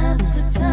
have to tell.